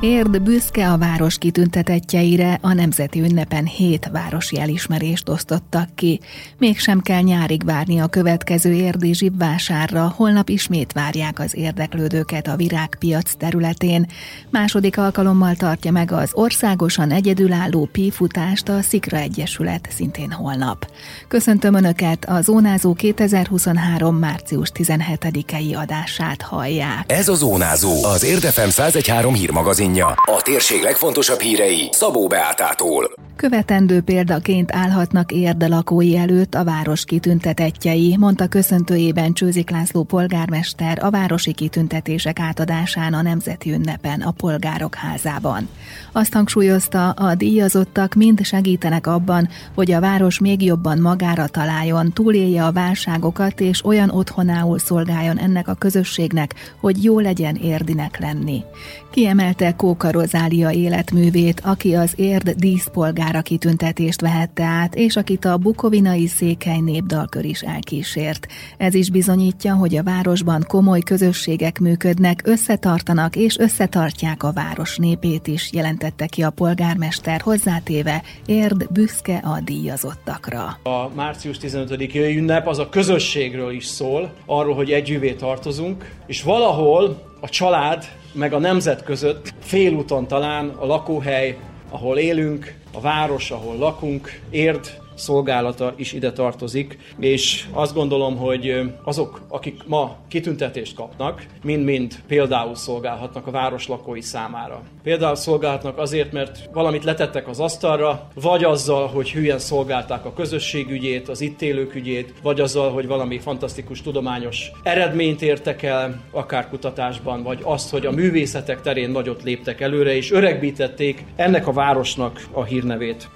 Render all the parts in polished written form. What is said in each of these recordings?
Érd büszke a város kitüntetettjeire, a nemzeti ünnepen 7 városi elismerést osztottak ki. Mégsem kell nyárig várni a következő érdi zsibvásárra, holnap ismét várják az érdeklődőket a virágpiac területén. Második alkalommal tartja meg az országosan egyedülálló pífutást a Szikra Egyesület, szintén holnap. Köszöntöm Önöket, a Zónázó 2023. március 17-i adását hallják. Ez a Zónázó, az Érd FM 101.3 hírmagazinja. A térség legfontosabb hírei Szabó Beátától. Követendő példaként állhatnak Érd lakói előtt a város kitüntetettjei, mondta köszöntőjében Csőzi László polgármester a városi kitüntetések átadásán a nemzeti ünnepen a Polgárok Házában. Azt hangsúlyozta, a díjazottak mind segítenek abban, hogy a város még jobban magára találjon, túlélje a válságokat és olyan otthonául szolgáljon ennek a közösségnek, hogy jó legyen érdinek lenni. Kiemelte Kóka Rozália életművét, aki az Érd díszpolgára kitüntetést vehette át, és akit a bukovinai székely népdalkör is elkísért. Ez is bizonyítja, hogy a városban komoly közösségek működnek, összetartanak és összetartják a város népét is, jelentette ki a polgármester, hozzátéve, Érd büszke a díjazottakra. A március 15-i ünnep az a közösségről is szól, arról, hogy együvé tartozunk, és valahol a család meg a nemzet között félúton talán a lakóhely, ahol élünk, a város, ahol lakunk, Érd szolgálata is ide tartozik, és azt gondolom, hogy azok, akik ma kitüntetést kapnak, mind-mind például szolgálhatnak a város lakói számára. Például szolgálhatnak azért, mert valamit letettek az asztalra, vagy azzal, hogy hülyen szolgálták a közösség ügyét, az itt élők ügyét, vagy azzal, hogy valami fantasztikus tudományos eredményt értek el, akár kutatásban, vagy azt, hogy a művészetek terén nagyot léptek előre, és öregbítették ennek a városnak a hírnevét.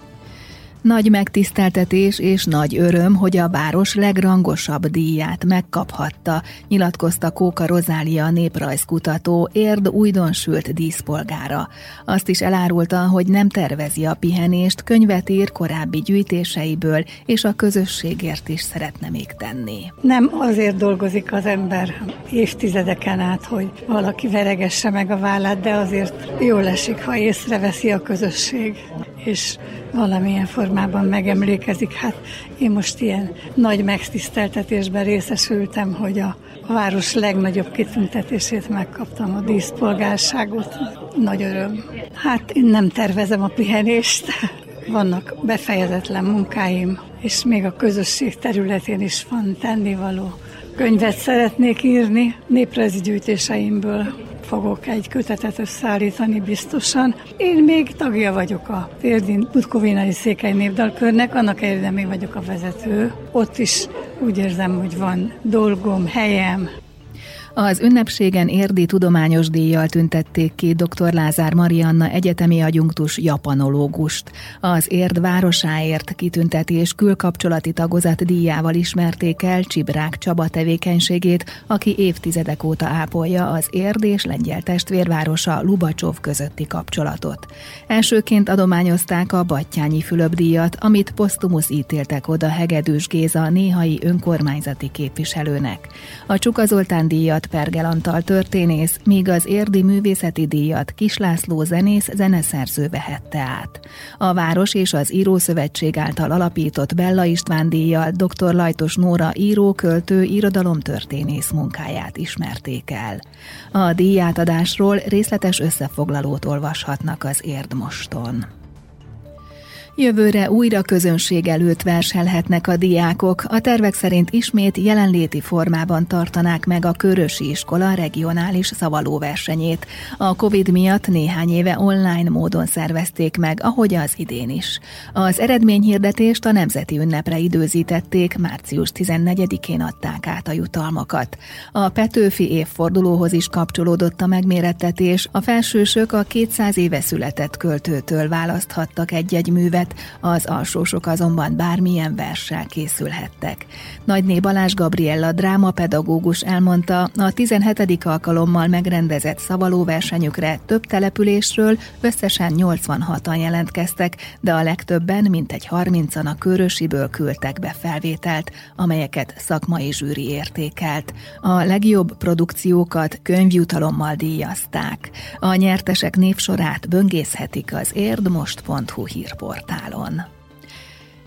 Nagy megtiszteltetés és nagy öröm, hogy a város legrangosabb díját megkaphatta, nyilatkozta Kóka Rozália néprajzkutató, Érd újdonsült díszpolgára. Azt is elárulta, hogy nem tervezi a pihenést, könyvet ír korábbi gyűjtéseiből, és a közösségért is szeretne még tenni. Nem azért dolgozik az ember évtizedeken át, hogy valaki veregesse meg a vállát, de azért jól esik, ha észreveszi a közösség, és valamilyen formában megemlékezik. Hát én most ilyen nagy megtiszteltetésben részesültem, hogy a város legnagyobb kitüntetését megkaptam, a díszpolgárságot. Nagy öröm. Hát én nem tervezem a pihenést. Vannak befejezetlen munkáim, és még a közösség területén is van tennivaló. Könyvet szeretnék írni, néprajzi gyűjtéseimből fogok egy kötetet összeállítani biztosan. Én még tagja vagyok a Bukovinai székely népdalkörnek, annak ellenére még vagyok a vezető. Ott is úgy érzem, hogy van dolgom, helyem. Az ünnepségen érdi tudományos díjjal tüntették ki dr. Lázár Marianna egyetemi adjunktus japanológust. Az Érd városáért kitüntetés külkapcsolati tagozat díjával ismerték el Csibrák Csaba tevékenységét, aki évtizedek óta ápolja az Érd és lengyel testvérvárosa Lubacsov közötti kapcsolatot. Elsőként adományozták a Batthyány Fülöp díjat, amit posztumusz ítéltek oda Hegedűs Géza néhai önkormányzati képviselőnek. A Csuka Zoltán díjat Pergel Antal történész, míg az érdi művészeti díjat Kis László zenész-zeneszerző vehette át. A város és az Írószövetség által alapított Bella István díjjal dr. Lajtos Nóra író, költő, irodalomtörténész munkáját ismerték el. A díjátadásról részletes összefoglalót olvashatnak az Érd Moston. Jövőre újra közönség előtt verselhetnek a diákok. A tervek szerint ismét jelenléti formában tartanák meg a Körösi Iskola regionális szavalóversenyét. A Covid miatt néhány éve online módon szervezték meg, ahogy az idén is. Az eredményhirdetést a nemzeti ünnepre időzítették, március 14-én adták át a jutalmakat. A Petőfi évfordulóhoz is kapcsolódott a megmérettetés. A felsősök a 200 éve született költőtől választhattak egy-egy művet, verset, az alsósok azonban bármilyen verssel készülhettek. Nagyné Balázs Gabriella drámapedagógus elmondta, a 17. alkalommal megrendezett szavalóversenyükre több településről összesen 86-an jelentkeztek, de a legtöbben, mintegy 30-an a Körösiből küldtek be felvételt, amelyeket szakmai zsűri értékelt. A legjobb produkciókat könyvjutalommal díjazták. A nyertesek névsorát böngészhetik az érdmost.hu hírportálon.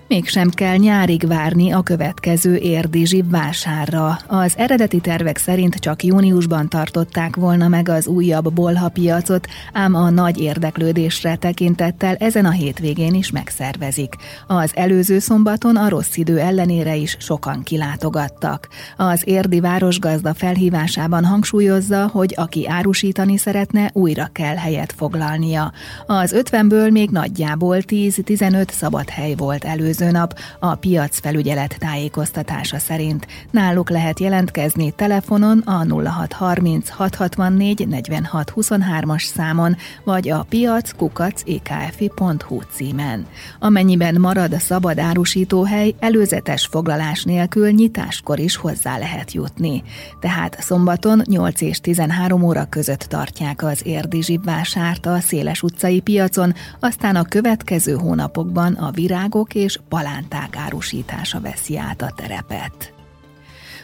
Mégsem kell nyárig várni a következő érdi zsibvásárra. Az eredeti tervek szerint csak júniusban tartották volna meg az újabb bolha piacot, ám a nagy érdeklődésre tekintettel ezen a hétvégén is megszervezik. Az előző szombaton a rossz idő ellenére is sokan kilátogattak. Az érdi városgazda felhívásában hangsúlyozza, hogy aki árusítani szeretne, újra kell helyet foglalnia. Az 50-ből még nagyjából 10-15 szabad hely volt előző nap, a piacfelügyelet tájékoztatása szerint. Náluk lehet jelentkezni telefonon a 0630 664 46 23-as számon, vagy a piac@ekfi.hu címen. Amennyiben marad a szabad árusítóhely, előzetes foglalás nélkül nyitáskor is hozzá lehet jutni. Tehát szombaton 8 és 13 óra között tartják az érdi zsibvásárt a Széles utcai piacon, aztán a következő hónapokban a virágok és palánták árusítása veszi át a terepet.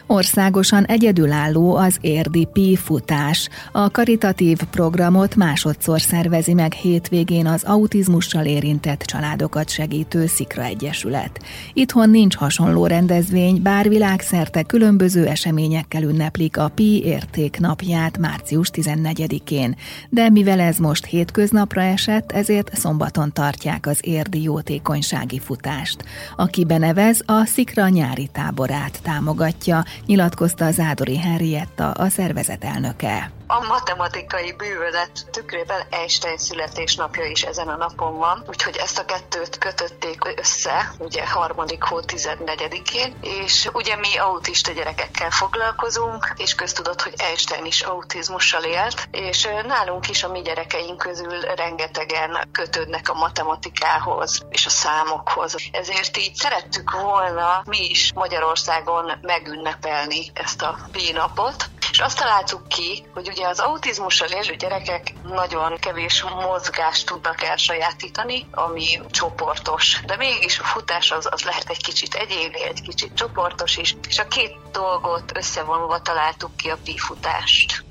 Országosan egyedülálló az érdi pífutás. A karitatív programot másodszor szervezi meg hétvégén az autizmussal érintett családokat segítő Szikra Egyesület. Itthon nincs hasonló rendezvény, bár világszerte különböző eseményekkel ünneplik a Pi érték napját március 14-én. De mivel ez most hétköznapra esett, ezért szombaton tartják az érdi jótékonysági futást. Aki benevez, a Szikra nyári táborát támogatja, nyilatkozta a Zádori Henrietta, a szervezet elnöke. A matematikai bűvölet tükrében Einstein születésnapja is ezen a napon van, úgyhogy ezt a kettőt kötötték össze, ugye 3. hó 14-én, és ugye mi autista gyerekekkel foglalkozunk, és köztudott, hogy Einstein is autizmussal élt, és nálunk is a mi gyerekeink közül rengetegen kötődnek a matematikához és a számokhoz. Ezért így szerettük volna mi is Magyarországon megünnepelni ezt a Pi-napot, és azt találtuk ki, hogy ugye az autizmussal élő gyerekek nagyon kevés mozgást tudnak elsajátítani, ami csoportos. De mégis a futás az lehet egy kicsit egyéni, egy kicsit csoportos is, és a két dolgot összevonva találtuk ki a Pi-futást.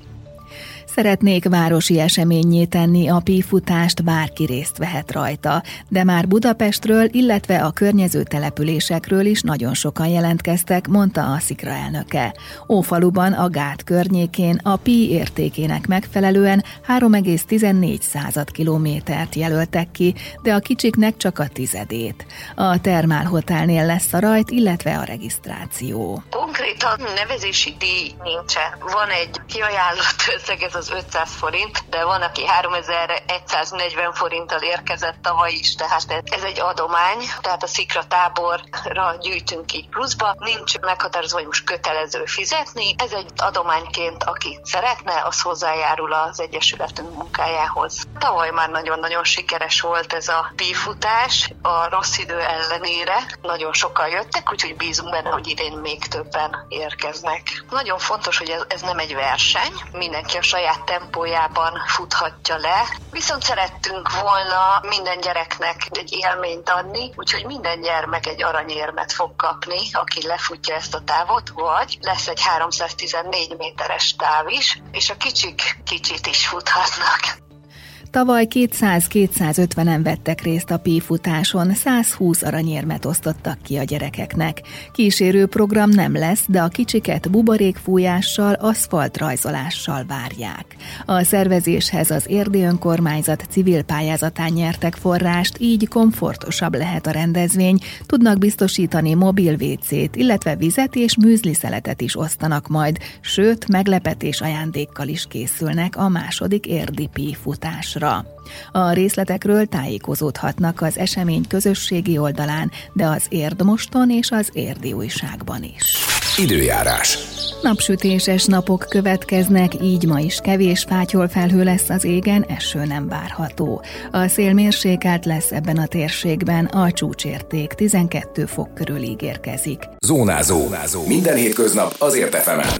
Szeretnék városi eseményé tenni a Pi-futást, bárki részt vehet rajta, de már Budapestről, illetve a környező településekről is nagyon sokan jelentkeztek, mondta a Szikra elnöke. Ófaluban, a Gát környékén a Pi értékének megfelelően 3,14 km jelöltek ki, de a kicsiknek csak a 10-ét. A Termálhotelnél lesz a rajt, illetve a regisztráció. Konkrétan nevezési díj nincsen. Van egy kiajánlott összeg, ez az 500 forint, de van, aki 3140 forinttal érkezett tavaly is, tehát ez egy adomány, tehát a Szikra táborra gyűjtünk így pluszba, nincs meghatározva, hogy most kötelező fizetni, ez egy adományként, aki szeretne, az hozzájárul az Egyesületünk munkájához. Tavaly már nagyon-nagyon sikeres volt ez a Pi-futás, a rossz idő ellenére nagyon sokan jöttek, úgyhogy bízunk benne, hogy idén még többen érkeznek. Nagyon fontos, hogy ez nem egy verseny, mindenki a saját tempójában futhatja le. Viszont szerettünk volna minden gyereknek egy élményt adni, úgyhogy minden gyermek egy aranyérmet fog kapni, aki lefutja ezt a távot, vagy lesz egy 314 méteres táv is, és a kicsik kicsit is futhatnak. Tavaly 200-250-en vettek részt a Pi-futáson, 120 aranyérmet osztottak ki a gyerekeknek. Kísérő program nem lesz, de a kicsiket buborékfújással, aszfaltrajzolással várják. A szervezéshez az érdi önkormányzat civil pályázatán nyertek forrást, így komfortosabb lehet a rendezvény, tudnak biztosítani mobil WC-t, illetve vizet és műzliszeletet is osztanak majd, sőt, meglepetés ajándékkal is készülnek a második érdi Pi-futásra. A részletekről tájékozódhatnak az esemény közösségi oldalán, de az Érd Moston és az Érdi Újságban is. Időjárás. Napsütéses napok következnek, így ma is kevés fátyolfelhő lesz az égen, eső nem várható. A szél mérsékelt lesz ebben a térségben, a csúcsérték 12 fok körül ígérkezik. Zónázó. Minden hétköznap az Érd FM-en.